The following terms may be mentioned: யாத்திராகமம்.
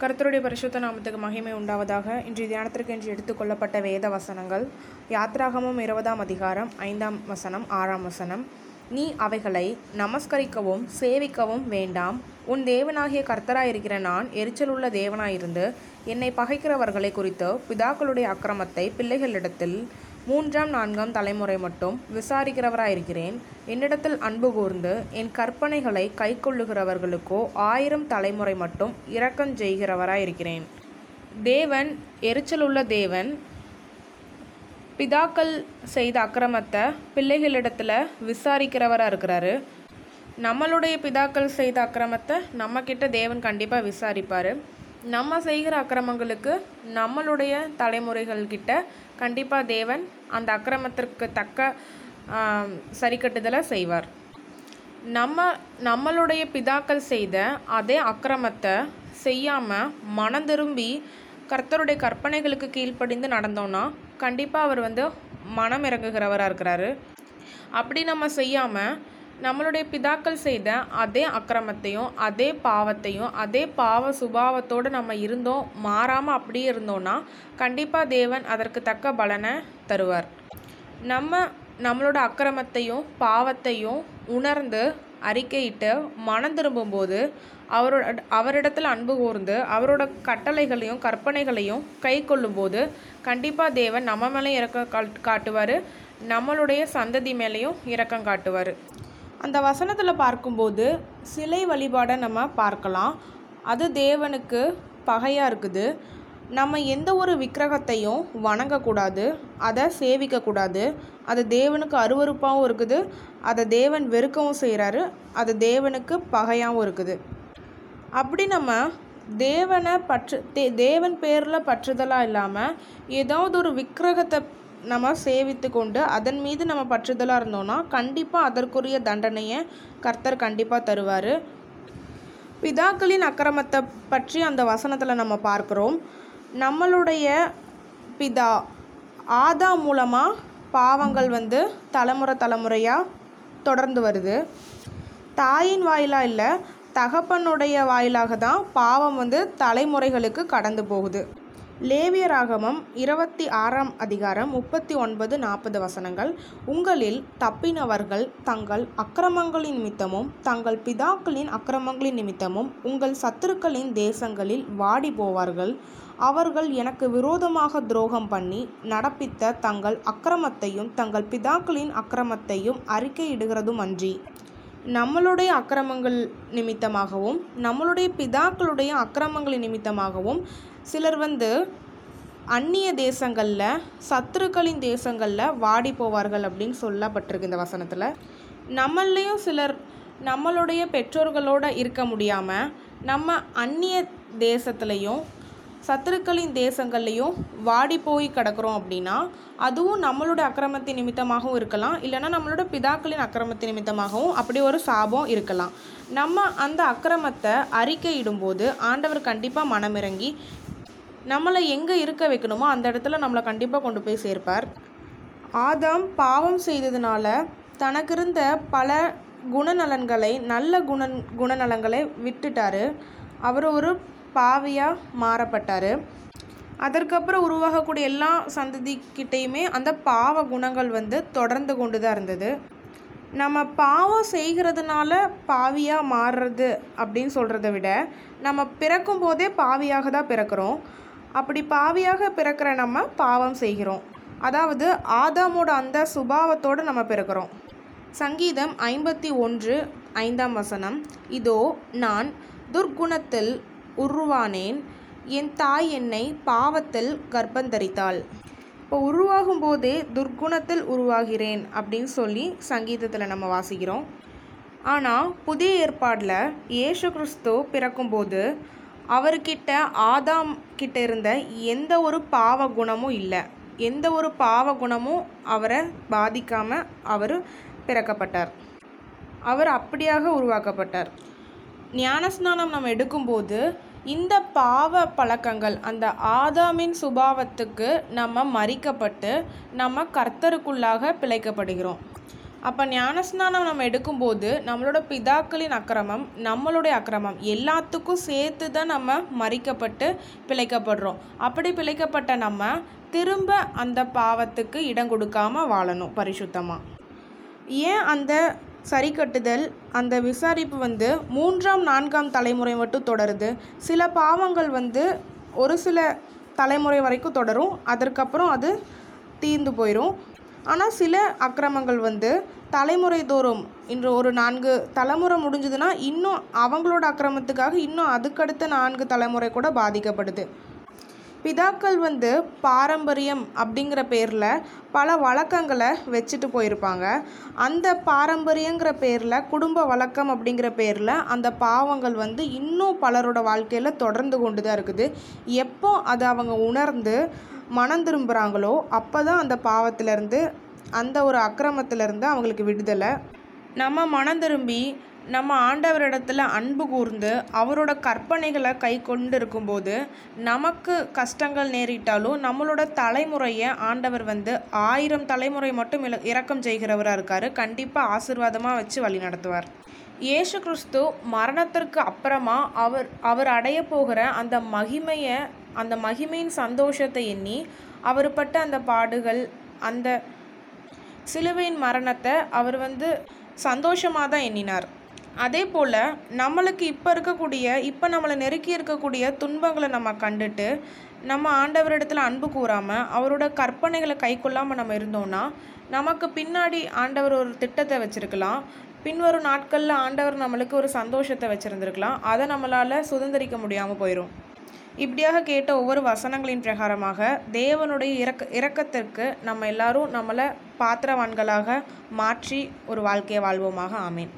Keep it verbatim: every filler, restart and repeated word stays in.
கர்த்தருடைய பரிசுத்த நாமத்துக்கு மகிமை உண்டாவதாக. இன்றைய தியானத்திற்கு இன்று எடுத்துக்கொள்ளப்பட்ட வேத வசனங்கள் யாத்திராகமம் இருபதாம் அதிகாரம் ஐந்தாம் வசனம் ஆறாம் வசனம். நீ அவைகளை நமஸ்கரிக்கவும் சேவிக்கவும் வேண்டாம், உன் தேவனாகிய கர்த்தராயிருக்கிற நான் எரிச்சலுள்ள தேவனாயிருந்து என்னை பகைக்கிறவர்களை குறித்து பிதாக்களுடைய அக்கிரமத்தை பிள்ளைகளிடத்தில் மூன்றாம் நான்காம் தலைமுறை மட்டும் விசாரிக்கிறவராயிருக்கிறேன். என்னிடத்தில் அன்பு கூர்ந்து என் கற்பனைகளை கை கொள்ளுகிறவர்களுக்கோ ஆயிரம் தலைமுறை மட்டும் இரக்கம் செய்கிறவராயிருக்கிறேன். தேவன் எரிச்சலுள்ள தேவன். பிதாக்கள் செய்த அக்கிரமத்தை பிள்ளைகளிடத்தில் விசாரிக்கிறவராக இருக்கிறாரு. நம்மளுடைய பிதாக்கள் செய்த அக்கிரமத்தை நம்மக்கிட்ட தேவன் கண்டிப்பாக விசாரிப்பார். நம்ம செய்கிற அக்கிரமங்களுக்கு நம்மளுடைய தலைமுறைகள்கிட்ட கண்டிப்பாக தேவன் அந்த அக்கிரமத்திற்கு தக்க சரி கட்டுதலை செய்வார். நம்ம நம்மளுடைய பிதாக்கள் செய்த அதே அக்கிரமத்தை செய்யாமல் மனம் திரும்பி கர்த்தருடைய கற்பனைகளுக்கு கீழ்ப்படிந்து நடந்தோன்னா கண்டிப்பாக அவர் வந்து மனம் இறங்குகிறவராக இருக்கிறாரு. அப்படி நம்ம செய்யாமல் நம்மளுடைய பிதாக்கள் செய்த அதே அக்கிரமத்தையும் அதே பாவத்தையும் அதே பாவ சுபாவத்தோடு நம்ம இருந்தோம், மாறாமல் அப்படியே இருந்தோன்னா கண்டிப்பாக தேவன் அதற்கு தக்க பலனை தருவார். நம்ம நம்மளோட அக்கிரமத்தையும் பாவத்தையும் உணர்ந்து அறிக்கையிட்டு மனம் திரும்பும்போது அவரோட அவரிடத்தில் அன்பு கூர்ந்து அவரோட கட்டளைகளையும் கற்பனைகளையும் கை கொள்ளும்போது கண்டிப்பாக தேவன் நம்ம மேலேயும் இரக்கம் காட்டுவார், நம்மளுடைய சந்ததி மேலேயும் இரக்கம் காட்டுவார். அந்த வசனத்தில் பார்க்கும்போது சிலை வழிபாடை நம்ம பார்க்கலாம். அது தேவனுக்கு பகையாக இருக்குது. நம்ம எந்த ஒரு விக்கிரகத்தையும் வணங்கக்கூடாது, அதை சேவிக்கக்கூடாது. அது தேவனுக்கு அருவருப்பாகவும் இருக்குது, அதை தேவன் வெறுக்கவும் செய்கிறாரு, அது தேவனுக்கு பகையாகவும் இருக்குது. அப்படி நம்ம தேவனை பற்று தே தேவன் பேரில் பற்றுதலாக இல்லாமல் ஏதாவது ஒரு விக்கிரகத்தை நம்ம சேவித்து கொண்டு அதன் மீது நம்ம பற்றுதலாக இருந்தோன்னா கண்டிப்பாக அதற்குரிய தண்டனையை கர்த்தர் கண்டிப்பாக தருவார். பிதாக்களின் அக்கிரமத்தை பற்றி அந்த வசனத்தில் நம்ம பார்க்குறோம். நம்மளுடைய பிதா ஆதா மூலமாக பாவங்கள் வந்து தலைமுறை தலைமுறையாக தொடர்ந்து வருது. தாயின் வாயிலாக இல்லை, தகப்பனுடைய வாயிலாக தான் பாவம் வந்து தலைமுறைகளுக்கு கடந்து போகுது. லேவியராகமம் இருபத்தி ஆறாம் அதிகாரம் முப்பத்தி ஒன்பது நாற்பது வசனங்கள். உங்களில் தப்பினவர்கள் தங்கள் அக்கிரமங்களின் நிமித்தமும் தங்கள் பிதாக்களின் அக்கிரமங்களின் நிமித்தமும் உங்கள் சத்துருக்களின் தேசங்களில் வாடி போவார்கள். அவர்கள் எனக்கு விரோதமாக துரோகம் பண்ணி நடப்பித்த தங்கள் அக்கிரமத்தையும் தங்கள் பிதாக்களின் அக்கிரமத்தையும் அறிக்கையிடுகிறதும் அன்றி நம்மளுடைய அக்கிரமங்கள் நிமித்தமாகவும் நம்மளுடைய பிதாக்களுடைய அக்கிரமங்களின் நிமித்தமாகவும் சிலர் வந்து அந்நிய தேசங்களில் சத்துருக்களின் தேசங்களில் வாடி போவார்கள் அப்படின்னு சொல்லப்பட்டிருக்கு இந்த வசனத்தில். நம்மளையும் சிலர் நம்மளுடைய பெற்றோர்களோடு இருக்க முடியாமல் நம்ம அந்நிய தேசத்துலேயும் சத்துருக்களின் தேசங்கள்லேயும் வாடி போய் கிடக்கிறோம் அப்படின்னா அதுவும் நம்மளோட அக்கிரமத்தின் நிமித்தமாகவும் இருக்கலாம், இல்லைனா நம்மளோட பிதாக்களின் அக்கிரமத்தின் நிமித்தமாகவும் அப்படி ஒரு சாபம் இருக்கலாம். நம்ம அந்த அக்கிரமத்தை அறிக்கையிடும்போது ஆண்டவர் கண்டிப்பாக மனமிறங்கி நம்மளை எங்கே இருக்க வைக்கணுமோ அந்த இடத்துல நம்மளை கண்டிப்பாக கொண்டு போய் சேர்ப்பார். ஆதாம் பாவம் செய்ததுனால தனக்கு இருந்த பல குணநலன்களை நல்ல குண குணநலன்களை விட்டுட்டார். அவர் ஒரு பாவியாக மாறப்பட்டார். அதற்கப்புறம் உருவாகக்கூடிய எல்லா சந்ததிக்கிட்டையுமே அந்த பாவ குணங்கள் வந்து தொடர்ந்து கொண்டு தான் இருந்தது. நம்ம பாவம் செய்கிறதுனால பாவியாக மாறுறது அப்படின்னு சொல்கிறத விட நம்ம பிறக்கும் போதே பாவியாக தான் பிறக்கிறோம். அப்படி பாவியாக பிறக்கிற நம்ம பாவம் செய்கிறோம். அதாவது ஆதாமோட அந்த சுபாவத்தோடு நம்ம பிறக்கிறோம். சங்கீதம் ஐம்பத்தி ஒன்று ஐந்தாம் வசனம். இதோ நான் துர்க்குணத்தில் உருவானேன், என் தாய் என்னை பாவத்தில் கர்ப்பந்தரித்தாள். இப்போ உருவாகும் போதே துர்க்குணத்தில் உருவாகிறேன் அப்படின்னு சொல்லி சங்கீதத்தில் நம்ம வாசிக்கிறோம். ஆனால் புதிய ஏற்பாடில் இயேசு கிறிஸ்து பிறக்கும்போது அவர்கிட்ட ஆதாம் கிட்ட இருந்த எந்த ஒரு பாவ குணமும் இல்லை, எந்த ஒரு பாவ குணமும் அவரை பாதிக்காமல் அவர் பிறக்கப்பட்டார், அவர் அப்படியாக உருவாக்கப்பட்டார். ஞானஸ்நானம் நம்ம எடுக்கும்போது இந்த பாவ பழக்கங்கள் அந்த ஆதாமின் சுபாவத்துக்கு நம்ம மறிக்கப்பட்டு நம்ம கர்த்தருக்குள்ளாக பிழைக்கப்படுகிறோம். அப்போ ஞானஸ்நானம் நம்ம எடுக்கும்போது நம்மளோட பிதாக்களின் அக்கிரமம், நம்மளுடைய அக்கிரமம் எல்லாத்துக்கும் சேர்த்து தான் நம்ம மறிக்கப்பட்டு பிழைக்கப்படுறோம். அப்படி பிழைக்கப்பட்ட நம்ம திரும்ப அந்த பாவத்துக்கு இடம் கொடுக்காமல் வாழணும் பரிசுத்தமாக. ஏன் அந்த சரி கட்டுதல், அந்த விசாரிப்பு வந்து மூன்றாம் நான்காம் தலைமுறை மட்டும் தொடருது? சில பாவங்கள் வந்து ஒரு சில தலைமுறை வரைக்கும் தொடரும், அதற்கப்புறம் அது தீர்ந்து போயிடும். ஆனால் சில அக்கிரமங்கள் வந்து தலைமுறை தோறும், இன்று ஒரு நான்கு தலைமுறை முடிஞ்சதுன்னா இன்னும் அவங்களோட அக்கிரமத்துக்காக இன்னும் அதுக்கடுத்த நான்கு தலைமுறை கூட பாதிக்கப்படுது. பிதாக்கள் வந்து பாரம்பரியம் அப்படிங்கிற பேரில் பல வழக்கங்களை வச்சுட்டு போயிருப்பாங்க. அந்த பாரம்பரியங்கிற பேரில், குடும்ப வழக்கம் அப்படிங்கிற பேரில் அந்த பாவங்கள் வந்து இன்னும் பலரோட வாழ்க்கையில் தொடர்ந்து கொண்டு தான் இருக்குது. எப்போ அதை அவங்க உணர்ந்து மனம் திரும்புகிறாங்களோ அப்போ தான் அந்த பாவத்திலேருந்து, அந்த ஒரு அக்கிரமத்திலேருந்து அவங்களுக்கு விடுதலை. நம்ம மனம் திரும்பி நம்ம ஆண்டவரிடத்தில் அன்பு கூர்ந்து அவரோட கற்பனைகளை கை கொண்டு இருக்கும்போது நமக்கு கஷ்டங்கள் நேரிட்டாலும் நம்மளோட தலைமுறையை ஆண்டவர் வந்து ஆயிரம் தலைமுறை மட்டும் இல இரக்கம் செய்கிறவராக இருக்கார். கண்டிப்பாக ஆசீர்வாதமாக வச்சு வழி நடத்துவார். இயேசு கிறிஸ்து மரணத்திற்கு அப்புறமா அவர் அவர் அடைய போகிற அந்த மகிமையை, அந்த மகிமையின் சந்தோஷத்தை எண்ணி அவர் பட்ட அந்த பாடுகள், அந்த சிலுவையின் மரணத்தை அவர் வந்து சந்தோஷமாக தான் எண்ணினார். அதே போல் நம்மளுக்கு இப்போ இருக்கக்கூடிய, இப்போ நம்மளை நெருக்கி இருக்கக்கூடிய துன்பங்களை நம்ம கண்டுட்டு நம்ம ஆண்டவரிடத்தில் அன்பு கூறாமல் அவரோட கற்பனைகளை கை கொள்ளாமல் நம்ம இருந்தோம்னா நமக்கு பின்னாடி ஆண்டவர் ஒரு திட்டத்தை வச்சுருக்கலாம். பின்வரும் நாட்களில் ஆண்டவர் நம்மளுக்கு ஒரு சந்தோஷத்தை வச்சுருந்துருக்கலாம். அதை நம்மளால் சுதந்திரிக்க முடியாமல் போயிடும். இப்படியாக கேட்ட ஒவ்வொரு வசனங்களின் பிரகாரமாக தேவனுடைய இரக்க இரக்கத்திற்கு நம்ம எல்லாரும் நம்மளை பாத்திரவான்களாக மாற்றி ஒரு வாழ்க்கையை வாழ்வோமாக. ஆமீன்.